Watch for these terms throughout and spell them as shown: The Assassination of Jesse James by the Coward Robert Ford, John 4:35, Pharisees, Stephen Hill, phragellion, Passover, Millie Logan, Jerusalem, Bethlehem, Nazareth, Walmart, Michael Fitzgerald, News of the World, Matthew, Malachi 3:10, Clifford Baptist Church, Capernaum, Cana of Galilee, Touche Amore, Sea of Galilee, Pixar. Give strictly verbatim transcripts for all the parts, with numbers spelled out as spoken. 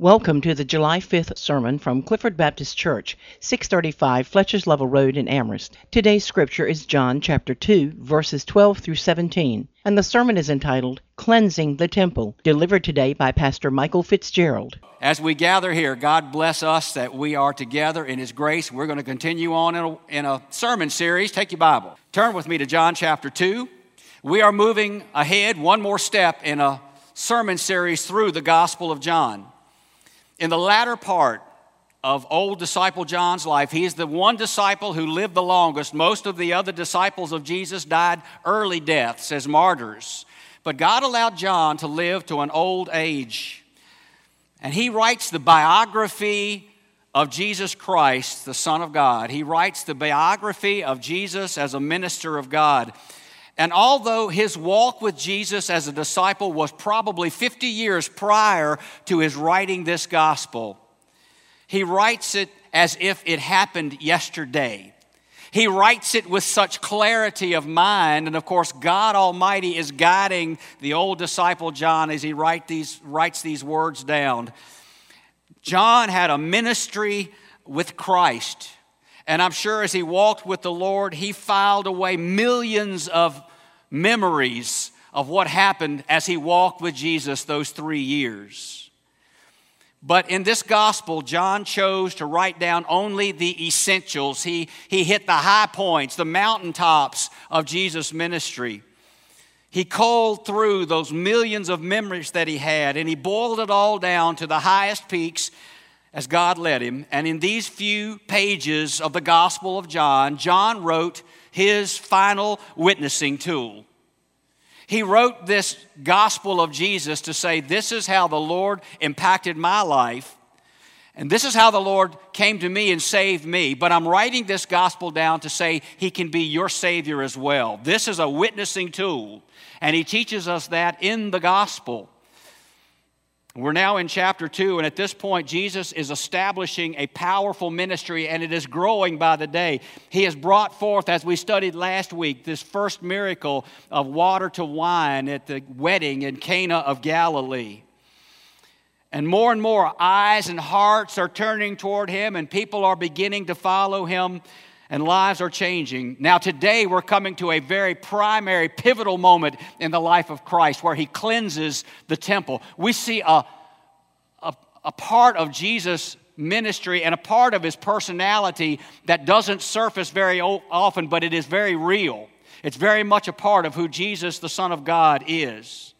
Welcome to the July fifth sermon from Clifford Baptist Church, six thirty-five Fletcher's Level Road in Amherst. Today's scripture is John chapter two, verses twelve through seventeen, and the sermon is entitled, Cleansing the Temple, delivered today by Pastor Michael Fitzgerald. As we gather here, God bless us that we are together in His grace. We're going to continue on in a, in a sermon series. Take your Bible. Turn with me to John chapter two. We are moving ahead one more step in a sermon series through the Gospel of John. In the latter part of old disciple John's life, he is the one disciple who lived the longest. Most of the other disciples of Jesus died early deaths as martyrs. But God allowed John to live to an old age. And he writes the biography of Jesus Christ, the Son of God. He writes the biography of Jesus as a minister of God. And although his walk with Jesus as a disciple was probably fifty years prior to his writing this gospel, he writes it as if it happened yesterday. He writes it with such clarity of mind, and of course, God Almighty is guiding the old disciple John as he write these, writes these words down. John had a ministry with Christ, and I'm sure as he walked with the Lord, he filed away millions of memories of what happened as he walked with Jesus those three years. But in this gospel, John chose to write down only the essentials. He, he hit the high points, the mountaintops of Jesus' ministry. He culled through those millions of memories that he had, and he boiled it all down to the highest peaks as God led him. And in these few pages of the Gospel of John, John wrote his final witnessing tool. He wrote this gospel of Jesus to say, this is how the Lord impacted my life, and this is how the Lord came to me and saved me. But I'm writing this gospel down to say He can be your Savior as well. This is a witnessing tool, and He teaches us that in the gospel. We're now in chapter two, and at this point, Jesus is establishing a powerful ministry, and it is growing by the day. He has brought forth, as we studied last week, this first miracle of water to wine at the wedding in Cana of Galilee. And more and more eyes and hearts are turning toward Him, and people are beginning to follow Him, and lives are changing. Now today we're coming to a very primary, pivotal moment in the life of Christ where He cleanses the temple. We see a, a, a part of Jesus' ministry and a part of His personality that doesn't surface very often, but it is very real. It's very much a part of who Jesus, the Son of God, is.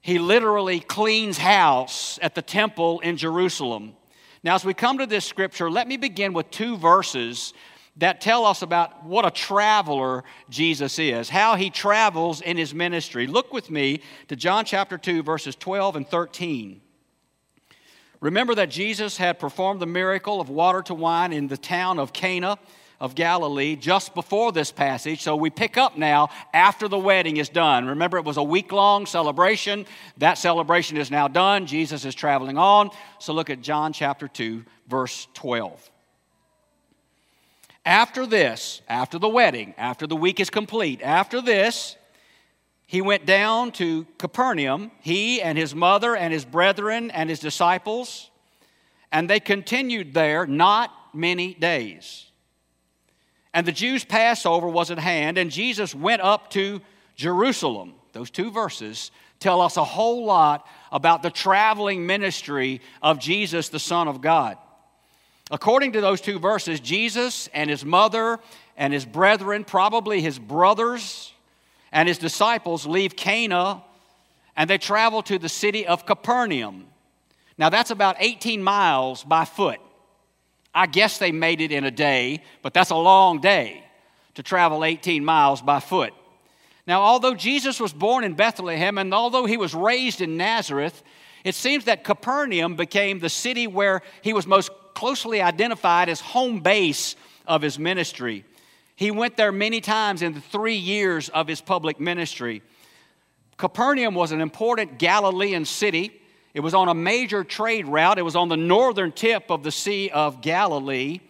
He literally cleans house at the temple in Jerusalem. Now, as we come to this scripture, let me begin with two verses that tell us about what a traveler Jesus is, how He travels in His ministry. Look with me to John chapter two, verses twelve and thirteen. Remember that Jesus had performed the miracle of water to wine in the town of Cana of Galilee just before this passage. So we pick up now after the wedding is done. Remember, it was a week-long celebration. That celebration is now done. Jesus is traveling on. So look at John chapter two, verse twelve. After this, after the wedding, after the week is complete, after this, He went down to Capernaum, He and His mother and His brethren and His disciples, and they continued there not many days. And the Jews' Passover was at hand, and Jesus went up to Jerusalem. Those two verses tell us a whole lot about the traveling ministry of Jesus, the Son of God. According to those two verses, Jesus and His mother and His brethren, probably His brothers and His disciples, leave Cana, and they travel to the city of Capernaum. Now, that's about eighteen miles by foot. I guess they made it in a day, but that's a long day to travel eighteen miles by foot. Now, although Jesus was born in Bethlehem and although He was raised in Nazareth, it seems that Capernaum became the city where He was most closely identified as home base of His ministry. He went there many times in the three years of His public ministry. Capernaum was an important Galilean city. It was on a major trade route. It was on the northern tip of the Sea of Galilee.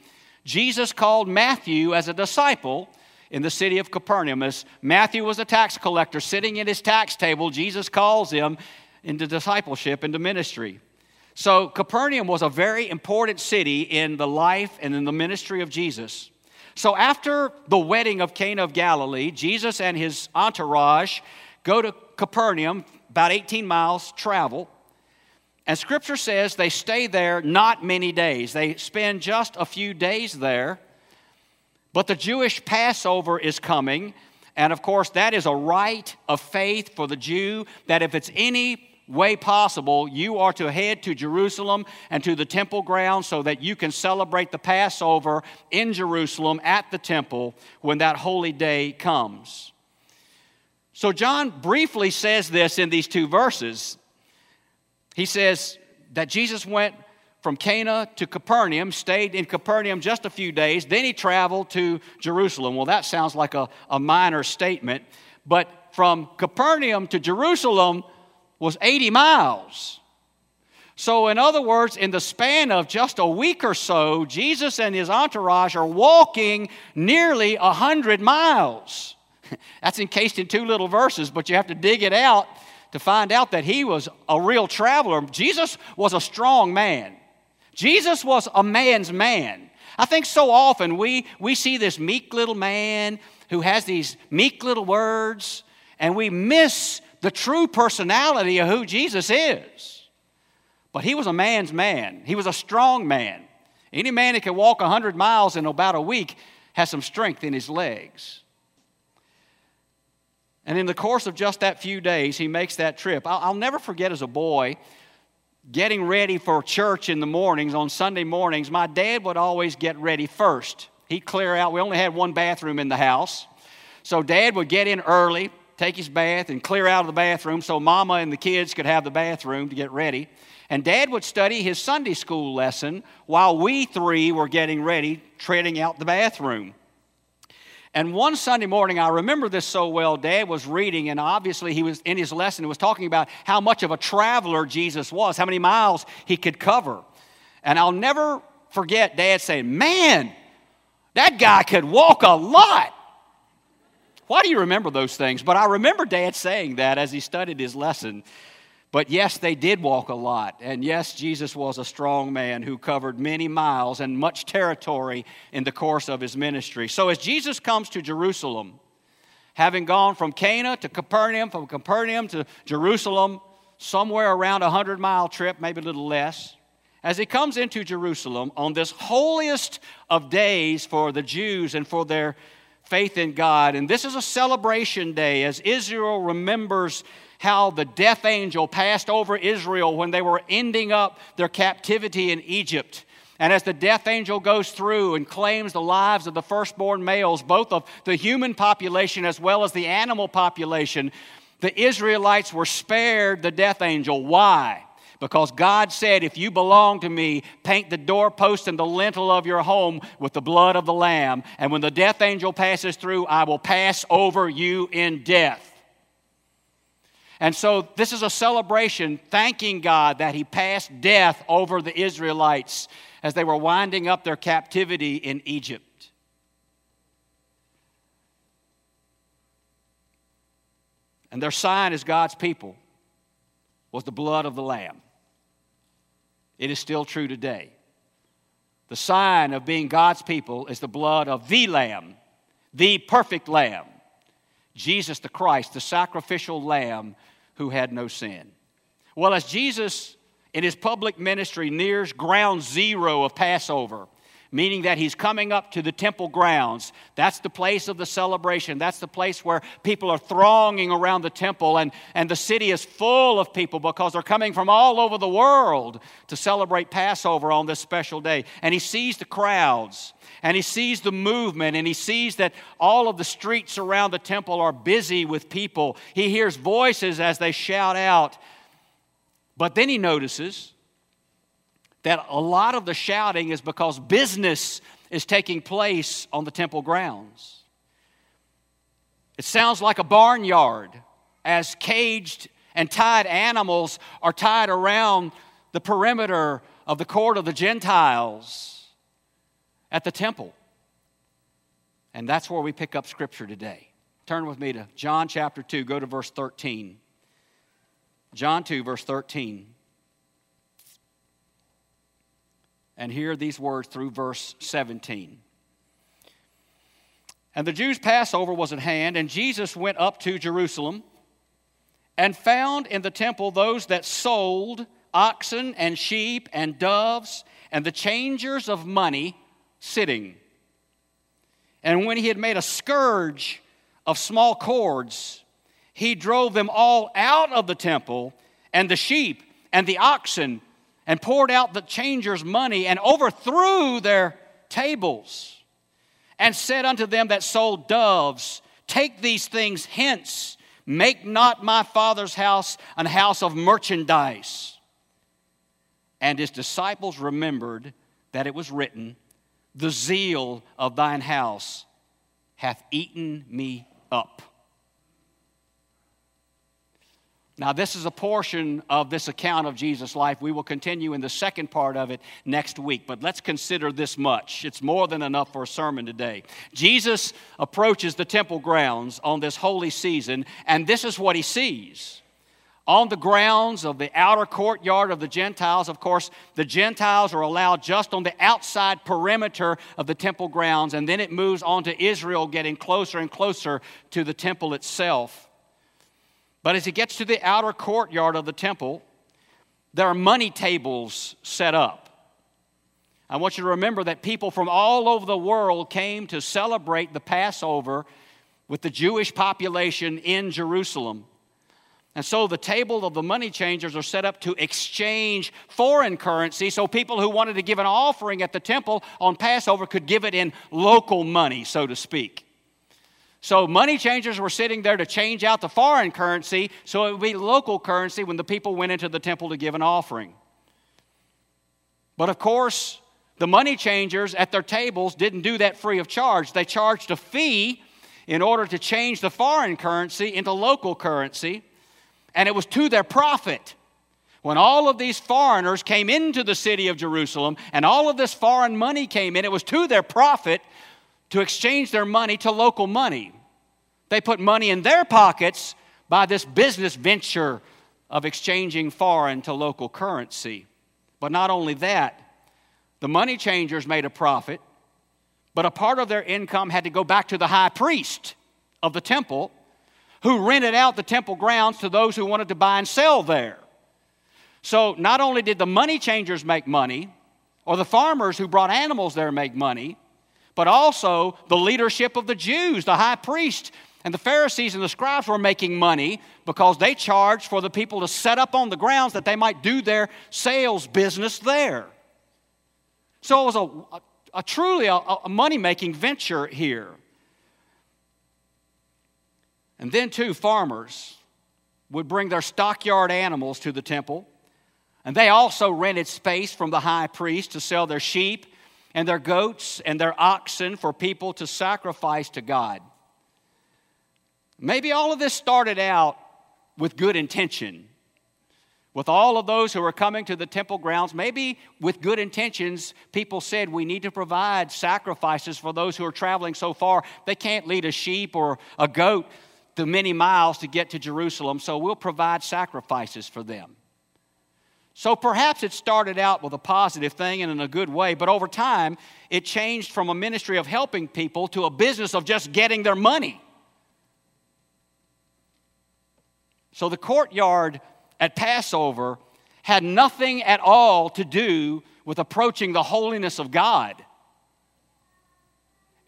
Jesus called Matthew as a disciple in the city of Capernaum. As Matthew was a tax collector sitting at his tax table, Jesus calls him into discipleship, into ministry. So Capernaum was a very important city in the life and in the ministry of Jesus. So after the wedding of Cana of Galilee, Jesus and his entourage go to Capernaum, about eighteen miles travel. And Scripture says they stay there not many days. They spend just a few days there. But the Jewish Passover is coming. And, of course, that is a rite of faith for the Jew that if it's any way possible, you are to head to Jerusalem and to the temple grounds so that you can celebrate the Passover in Jerusalem at the temple when that holy day comes. So John briefly says this in these two verses. He says that Jesus went from Cana to Capernaum, stayed in Capernaum just a few days, then he traveled to Jerusalem. Well, that sounds like a, a minor statement, but from Capernaum to Jerusalem was eighty miles. So in other words, in the span of just a week or so, Jesus and his entourage are walking nearly one hundred miles. That's encased in two little verses, but you have to dig it out to find out that he was a real traveler. Jesus was a strong man. Jesus was a man's man. I think so often we, we see this meek little man who has these meek little words, and we miss the true personality of who Jesus is. But he was a man's man. He was a strong man. Any man that can walk one hundred miles in about a week has some strength in his legs. And in the course of just that few days, he makes that trip. I'll, I'll never forget as a boy, getting ready for church in the mornings, on Sunday mornings, my dad would always get ready first. He'd clear out. We only had one bathroom in the house. So dad would get in early, take his bath, and clear out of the bathroom so mama and the kids could have the bathroom to get ready. And dad would study his Sunday school lesson while we three were getting ready, treading out the bathroom. And one Sunday morning, I remember this so well, dad was reading, and obviously he was in his lesson, he was talking about how much of a traveler Jesus was, how many miles he could cover. And I'll never forget dad saying, "Man, that guy could walk a lot." Why do you remember those things? But I remember dad saying that as he studied his lesson. But yes, they did walk a lot. And yes, Jesus was a strong man who covered many miles and much territory in the course of his ministry. So as Jesus comes to Jerusalem, having gone from Cana to Capernaum, from Capernaum to Jerusalem, somewhere around a hundred-mile trip, maybe a little less, as he comes into Jerusalem on this holiest of days for the Jews and for their faith in God. And this is a celebration day as Israel remembers how the death angel passed over Israel when they were ending up their captivity in Egypt. And as the death angel goes through and claims the lives of the firstborn males, both of the human population as well as the animal population, the Israelites were spared the death angel. Why? Because God said, if you belong to me, paint the doorpost and the lintel of your home with the blood of the Lamb. And when the death angel passes through, I will pass over you in death. And so this is a celebration thanking God that he passed death over the Israelites as they were winding up their captivity in Egypt. And their sign as God's people was the blood of the Lamb. It is still true today. The sign of being God's people is the blood of the Lamb, the perfect Lamb, Jesus the Christ, the sacrificial Lamb who had no sin. Well, as Jesus in his public ministry nears ground zero of Passover, meaning that he's coming up to the temple grounds. That's the place of the celebration. That's the place where people are thronging around the temple, and, and the city is full of people because they're coming from all over the world to celebrate Passover on this special day. And he sees the crowds, and he sees the movement, and he sees that all of the streets around the temple are busy with people. He hears voices as they shout out. But then he notices that a lot of the shouting is because business is taking place on the temple grounds. It sounds like a barnyard as caged and tied animals are tied around the perimeter of the court of the Gentiles at the temple. And that's where we pick up Scripture today. Turn with me to John chapter two, go to verse thirteen. John two, verse thirteen. And hear these words through verse seventeen. And the Jews' Passover was at hand, and Jesus went up to Jerusalem and found in the temple those that sold oxen and sheep and doves and the changers of money sitting. And when he had made a scourge of small cords, he drove them all out of the temple, and the sheep and the oxen, and poured out the changers' money, and overthrew their tables, and said unto them that sold doves, Take these things hence, make not my Father's house an house of merchandise. And his disciples remembered that it was written, The zeal of thine house hath eaten me up. Now, this is a portion of this account of Jesus' life. We will continue in the second part of it next week, but let's consider this much. It's more than enough for a sermon today. Jesus approaches the temple grounds on this holy season, and this is what he sees. On the grounds of the outer courtyard of the Gentiles, of course, the Gentiles are allowed just on the outside perimeter of the temple grounds, and then it moves on to Israel, getting closer and closer to the temple itself. But as he gets to the outer courtyard of the temple, there are money tables set up. I want you to remember that people from all over the world came to celebrate the Passover with the Jewish population in Jerusalem. And so the table of the money changers are set up to exchange foreign currency, so people who wanted to give an offering at the temple on Passover could give it in local money, so to speak. So money changers were sitting there to change out the foreign currency so it would be local currency when the people went into the temple to give an offering. But of course, the money changers at their tables didn't do that free of charge. They charged a fee in order to change the foreign currency into local currency, and it was to their profit. When all of these foreigners came into the city of Jerusalem and all of this foreign money came in, it was to their profit to exchange their money to local money. They put money in their pockets by this business venture of exchanging foreign to local currency. But not only that, the money changers made a profit, but a part of their income had to go back to the high priest of the temple, who rented out the temple grounds to those who wanted to buy and sell there. So not only did the money changers make money, or the farmers who brought animals there make money, but also the leadership of the Jews, the high priest, and the Pharisees and the scribes were making money because they charged for the people to set up on the grounds that they might do their sales business there. So it was a, a, a truly a, a money-making venture here. And then, too, farmers would bring their stockyard animals to the temple, and they also rented space from the high priest to sell their sheep and their goats and their oxen for people to sacrifice to God. Maybe all of this started out with good intention. With all of those who were coming to the temple grounds, maybe with good intentions, people said, we need to provide sacrifices for those who are traveling so far. They can't lead a sheep or a goat the many miles to get to Jerusalem, so we'll provide sacrifices for them. So perhaps it started out with a positive thing and in a good way, but over time, it changed from a ministry of helping people to a business of just getting their money. So the courtyard at Passover had nothing at all to do with approaching the holiness of God.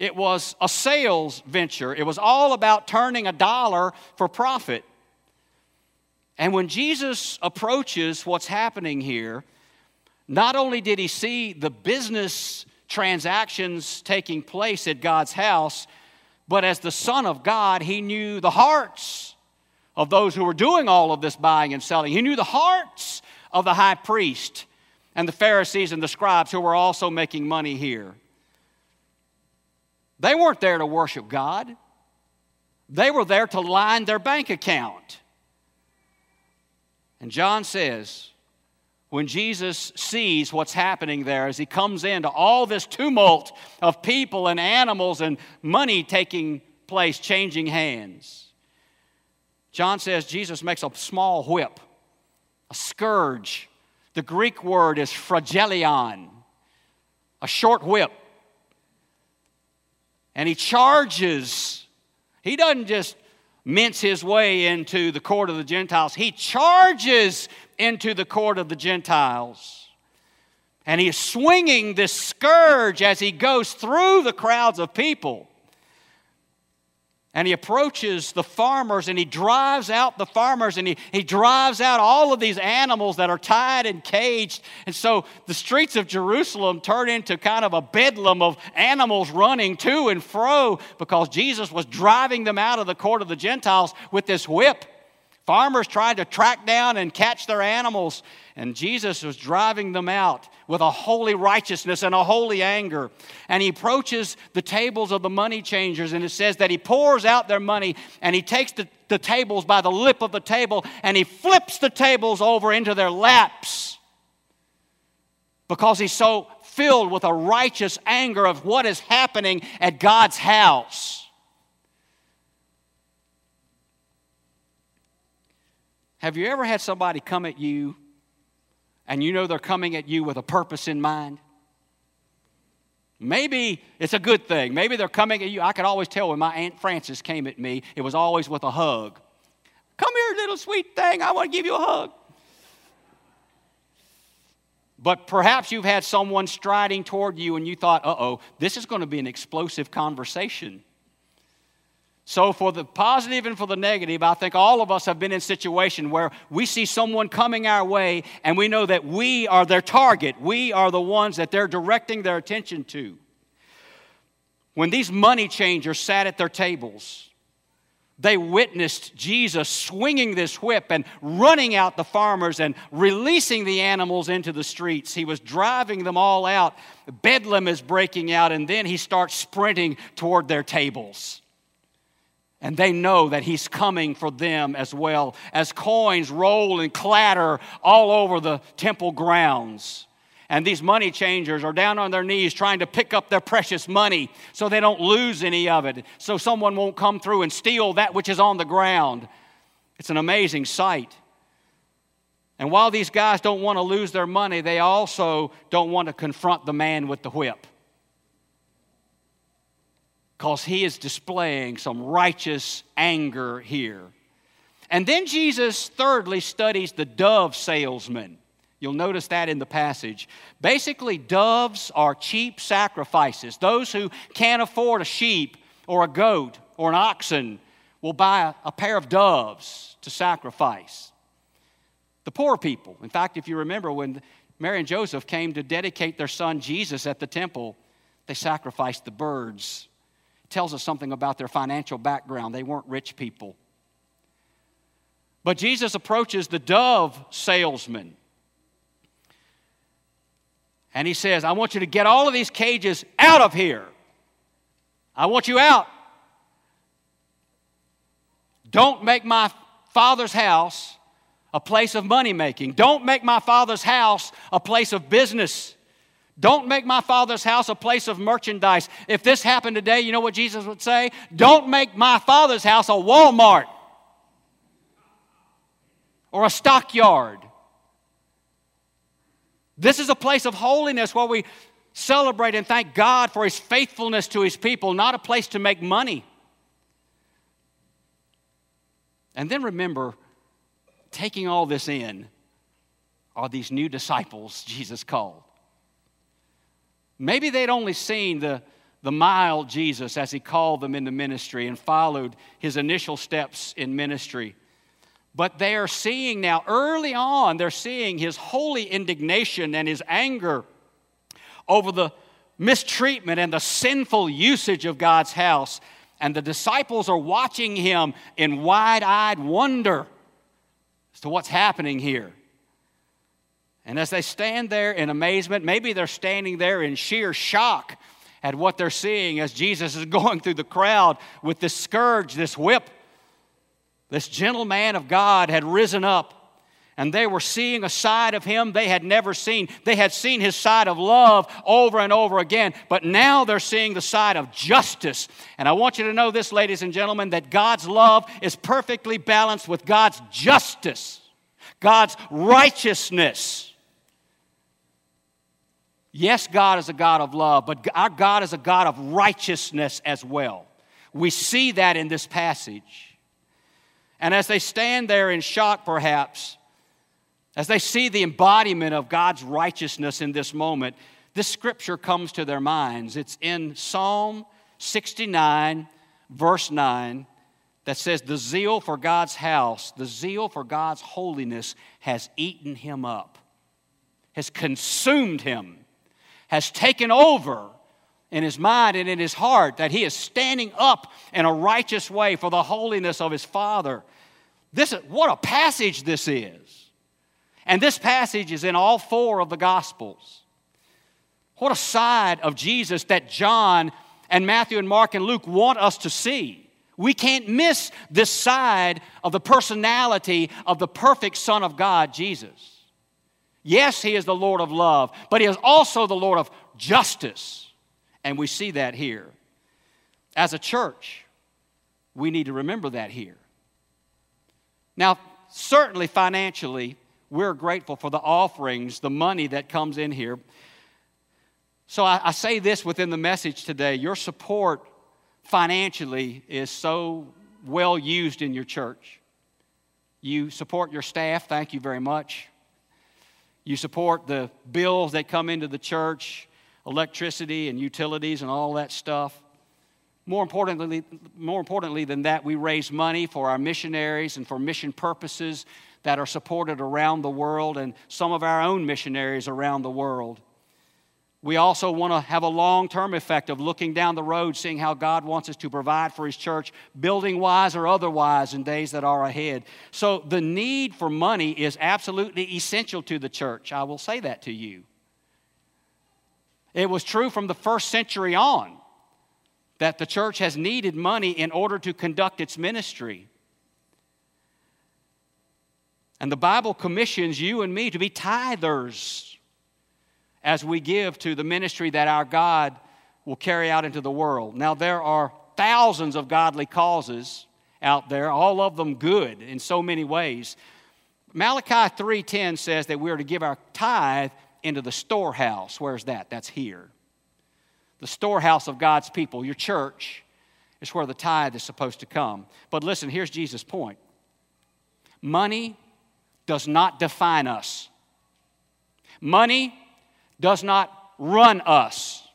It was a sales venture. It was all about turning a dollar for profit. And when Jesus approaches what's happening here, not only did he see the business transactions taking place at God's house, but as the Son of God, he knew the hearts of those who were doing all of this buying and selling. He knew the hearts of the high priest and the Pharisees and the scribes who were also making money here. They weren't there to worship God. They were there to line their bank account. And John says, when Jesus sees what's happening there, as he comes into all this tumult of people and animals and money taking place, changing hands, John says Jesus makes a small whip, a scourge. The Greek word is phragellion. a short whip. And he charges. He doesn't just mince his way into the court of the Gentiles. He charges into the court of the Gentiles. And he is swinging this scourge as he goes through the crowds of people. And he approaches the farmers, and he drives out the farmers, and he, he drives out all of these animals that are tied and caged. And so the streets of Jerusalem turn into kind of a bedlam of animals running to and fro because Jesus was driving them out of the court of the Gentiles with this whip. Farmers tried to track down and catch their animals, and Jesus was driving them out with a holy righteousness and a holy anger. And he approaches the tables of the money changers, and it says that he pours out their money, and he takes the, the tables by the lip of the table, and he flips the tables over into their laps because he's so filled with a righteous anger of what is happening at God's house. Have you ever had somebody come at you and you know they're coming at you with a purpose in mind? Maybe it's a good thing. Maybe they're coming at you. I could always tell when my Aunt Frances came at me, it was always with a hug. Come here, little sweet thing. I want to give you a hug. But perhaps you've had someone striding toward you and you thought, uh-oh, this is going to be an explosive conversation. So for the positive and for the negative, I think all of us have been in a situation where we see someone coming our way and we know that we are their target. We are the ones that they're directing their attention to. When these money changers sat at their tables, they witnessed Jesus swinging this whip and running out the farmers and releasing the animals into the streets. He was driving them all out. Bedlam is breaking out, and then he starts sprinting toward their tables. And they know that he's coming for them as well, as coins roll and clatter all over the temple grounds. And these money changers are down on their knees trying to pick up their precious money so they don't lose any of it, so someone won't come through and steal that which is on the ground. It's an amazing sight. And while these guys don't want to lose their money, they also don't want to confront the man with the whip, because he is displaying some righteous anger here. And then Jesus, thirdly, studies the dove salesman. You'll notice that in the passage. Basically, doves are cheap sacrifices. Those who can't afford a sheep or a goat or an oxen will buy a pair of doves to sacrifice. The poor people. In fact, if you remember when Mary and Joseph came to dedicate their son Jesus at the temple, they sacrificed the birds. Tells us something about their financial background. They weren't rich people. But Jesus approaches the dove salesman. And he says, I want you to get all of these cages out of here. I want you out. Don't make my Father's house a place of money making. Don't make my Father's house a place of business. Don't make my Father's house a place of merchandise. If this happened today, you know what Jesus would say? Don't make my Father's house a Walmart or a stockyard. This is a place of holiness where we celebrate and thank God for His faithfulness to His people, not a place to make money. And then remember, taking all this in are these new disciples Jesus called. Maybe they'd only seen the, the mild Jesus as he called them into ministry and followed his initial steps in ministry. But they are seeing now, early on, they're seeing his holy indignation and his anger over the mistreatment and the sinful usage of God's house. And the disciples are watching him in wide-eyed wonder as to what's happening here. And as they stand there in amazement, maybe they're standing there in sheer shock at what they're seeing as Jesus is going through the crowd with this scourge, this whip. This gentle man of God had risen up, and they were seeing a side of him they had never seen. They had seen his side of love over and over again, but now they're seeing the side of justice. And I want you to know this, ladies and gentlemen, that God's love is perfectly balanced with God's justice, God's righteousness. Yes, God is a God of love, but our God is a God of righteousness as well. We see that in this passage. And as they stand there in shock, perhaps, as they see the embodiment of God's righteousness in this moment, this scripture comes to their minds. It's in Psalm sixty-nine, verse nine, that says, "The zeal for God's house, the zeal for God's holiness has eaten him up, has consumed him, has taken over in his mind and in his heart, that he is standing up in a righteous way for the holiness of his Father." This is, what a passage this is. And this passage is in all four of the Gospels. What a side of Jesus that John and Matthew and Mark and Luke want us to see. We can't miss this side of the personality of the perfect Son of God, Jesus. Yes, he is the Lord of love, but he is also the Lord of justice. And we see that here. As a church, we need to remember that here. Now, certainly financially, we're grateful for the offerings, the money that comes in here. So I, I say this within the message today. Your support financially is so well used in your church. You support your staff. Thank you very much. You support the bills that come into the church, electricity and utilities and all that stuff. More importantly, more importantly than that, we raise money for our missionaries and for mission purposes that are supported around the world and some of our own missionaries around the world. We also want to have a long-term effect of looking down the road, seeing how God wants us to provide for his church, building-wise or otherwise, in days that are ahead. So the need for money is absolutely essential to the church. I will say that to you. It was true from the first century on that the church has needed money in order to conduct its ministry. And the Bible commissions you and me to be tithers, as we give to the ministry that our God will carry out into the world. Now, there are thousands of godly causes out there, all of them good in so many ways. Malachi three ten says that we are to give our tithe into the storehouse. Where's that? That's here. The storehouse of God's people, your church, is where the tithe is supposed to come. But listen, here's Jesus' point. Money does not define us. Money does not run us.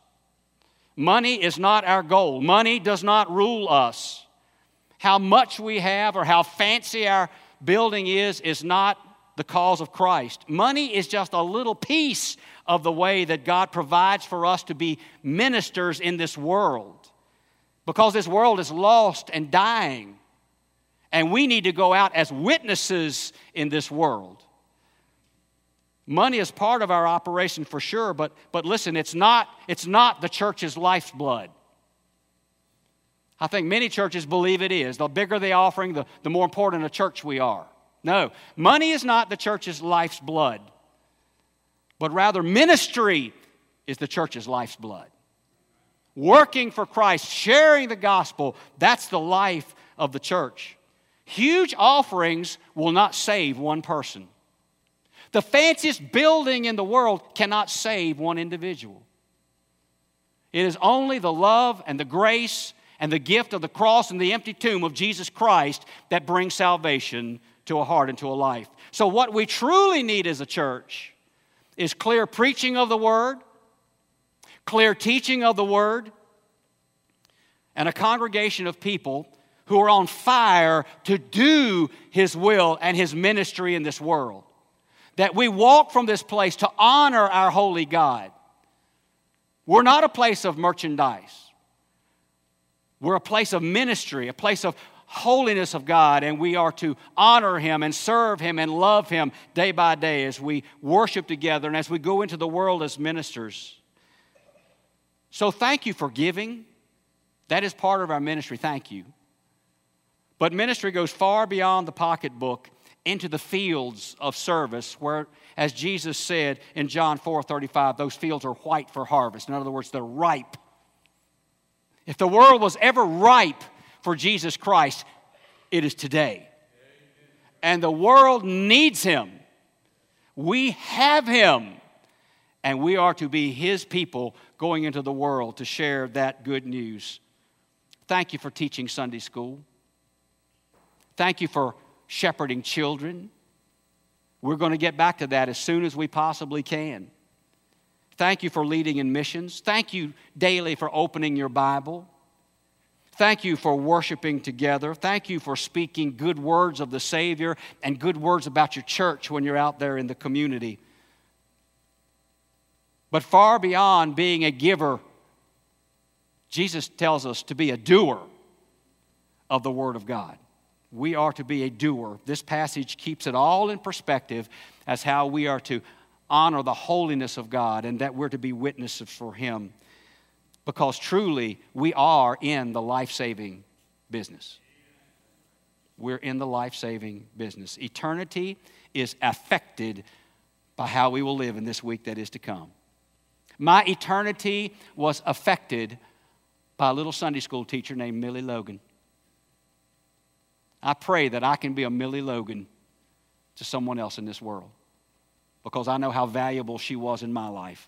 Money is not our goal. Money does not rule us. How much we have or how fancy our building is is not the cause of Christ. Money is just a little piece of the way that God provides for us to be ministers in this world, because this world is lost and dying, and we need to go out as witnesses in this world. Money is part of our operation for sure, but, but listen, it's not, it's not the church's lifeblood. I think many churches believe it is. The bigger the offering, the, the more important a church we are. No, money is not the church's life's blood, but rather ministry is the church's life's blood. Working for Christ, sharing the gospel, that's the life of the church. Huge offerings will not save one person. The fanciest building in the world cannot save one individual. It is only the love and the grace and the gift of the cross and the empty tomb of Jesus Christ that brings salvation to a heart and to a life. So what we truly need as a church is clear preaching of the Word, clear teaching of the Word, and a congregation of people who are on fire to do His will and His ministry in this world. That we walk from this place to honor our holy God. We're not a place of merchandise. We're a place of ministry, a place of holiness of God, and we are to honor Him and serve Him and love Him day by day as we worship together and as we go into the world as ministers. So thank you for giving. That is part of our ministry. Thank you. But ministry goes far beyond the pocketbook into the fields of service where, as Jesus said in John four thirty-five, those fields are white for harvest. In other words, they're ripe. If the world was ever ripe for Jesus Christ, it is today. And the world needs Him. We have Him. and we are to be His people going into the world to share that good news. Thank you for teaching Sunday school. Thank you for shepherding children. We're going to get back to that as soon as we possibly can. Thank you for leading in missions. Thank you daily for opening your Bible. Thank you for worshiping together. Thank you for speaking good words of the Savior and good words about your church when you're out there in the community. But far beyond being a giver, Jesus tells us to be a doer of the Word of God. We are to be a doer. This passage keeps it all in perspective as how we are to honor the holiness of God and that we're to be witnesses for Him, because truly we are in the life-saving business. We're in the life-saving business. Eternity is affected by how we will live in this week that is to come. My eternity was affected by a little Sunday school teacher named Millie Logan. I pray that I can be a Millie Logan to someone else in this world, because I know how valuable she was in my life.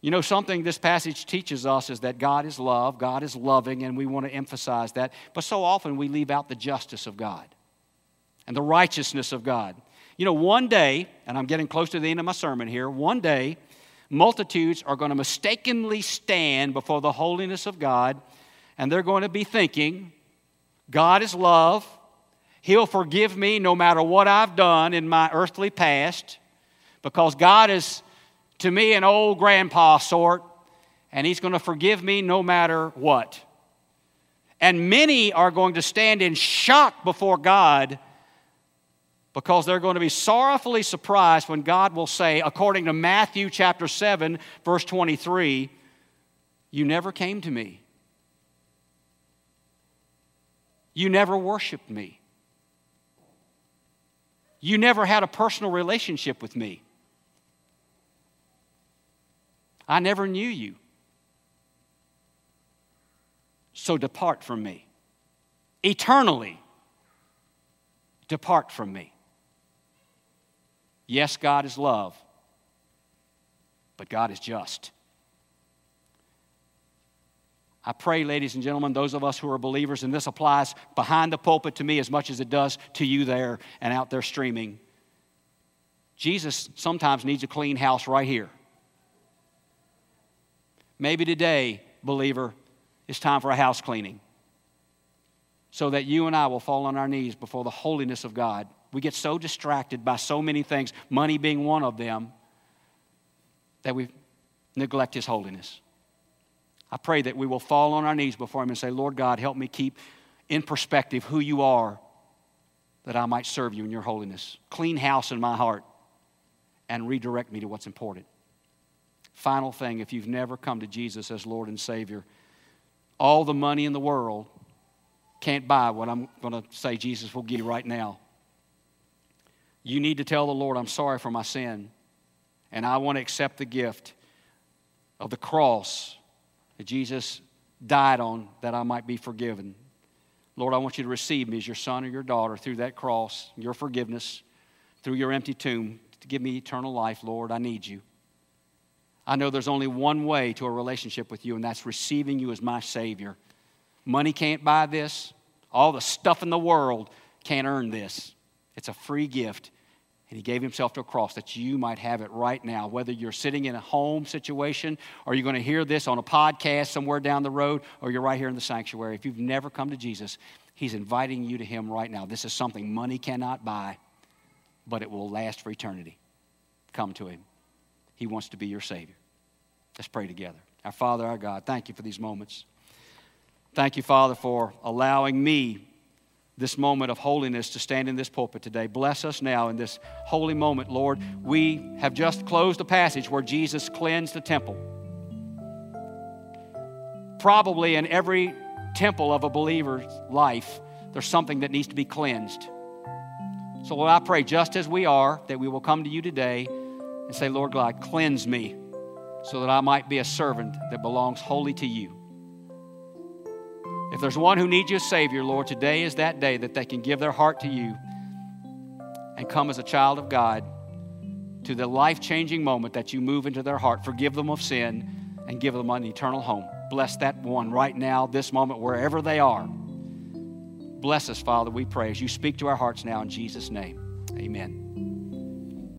You know, something this passage teaches us is that God is love, God is loving, and we want to emphasize that. But so often we leave out the justice of God and the righteousness of God. You know, one day, and I'm getting close to the end of my sermon here, one day multitudes are going to mistakenly stand before the holiness of God, and they're going to be thinking, God is love, He'll forgive me no matter what I've done in my earthly past, because God is, to me, an old grandpa sort, and He's going to forgive me no matter what. And many are going to stand in shock before God, because they're going to be sorrowfully surprised when God will say, according to Matthew chapter seven, verse twenty-three, "You never came to me. You never worshiped me. You never had a personal relationship with me. I never knew you. So depart from me. Eternally, depart from me." Yes, God is love, but God is just. I pray, ladies and gentlemen, those of us who are believers, and this applies behind the pulpit to me as much as it does to you there and out there streaming, Jesus sometimes needs a clean house right here. Maybe today, believer, it's time for a house cleaning, so that you and I will fall on our knees before the holiness of God. We get so distracted by so many things, money being one of them, that we neglect His holiness. I pray that we will fall on our knees before Him and say, "Lord God, help me keep in perspective who You are, that I might serve You in Your holiness. Clean house in my heart and redirect me to what's important." Final thing, if you've never come to Jesus as Lord and Savior, all the money in the world can't buy what I'm going to say Jesus will give you right now. You need to tell the Lord, "I'm sorry for my sin, and I want to accept the gift of the cross that Jesus died on, that I might be forgiven. Lord, I want You to receive me as Your son or Your daughter through that cross, Your forgiveness, through Your empty tomb, to give me eternal life, Lord. I need You. I know there's only one way to a relationship with You, and that's receiving You as my Savior. Money can't buy this. All the stuff in the world can't earn this. It's a free gift." And He gave Himself to a cross that you might have it right now. Whether you're sitting in a home situation, or you're going to hear this on a podcast somewhere down the road, or you're right here in the sanctuary, if you've never come to Jesus, He's inviting you to Him right now. This is something money cannot buy, but it will last for eternity. Come to Him. He wants to be your Savior. Let's pray together. Our Father, our God, thank You for these moments. Thank You, Father, for allowing me this moment of holiness to stand in this pulpit today. Bless us now in this holy moment, Lord. We have just closed a passage where Jesus cleansed the temple. Probably in every temple of a believer's life, there's something that needs to be cleansed. So, Lord, I pray just as we are, that we will come to You today and say, "Lord God, cleanse me so that I might be a servant that belongs wholly to You." If there's one who needs You as Savior, Lord, today is that day that they can give their heart to You and come as a child of God to the life-changing moment that you move into their heart. Forgive them of sin and give them an eternal home. Bless that one right now, this moment, wherever they are. Bless us, Father, we pray, as you speak to our hearts now in Jesus' name. Amen.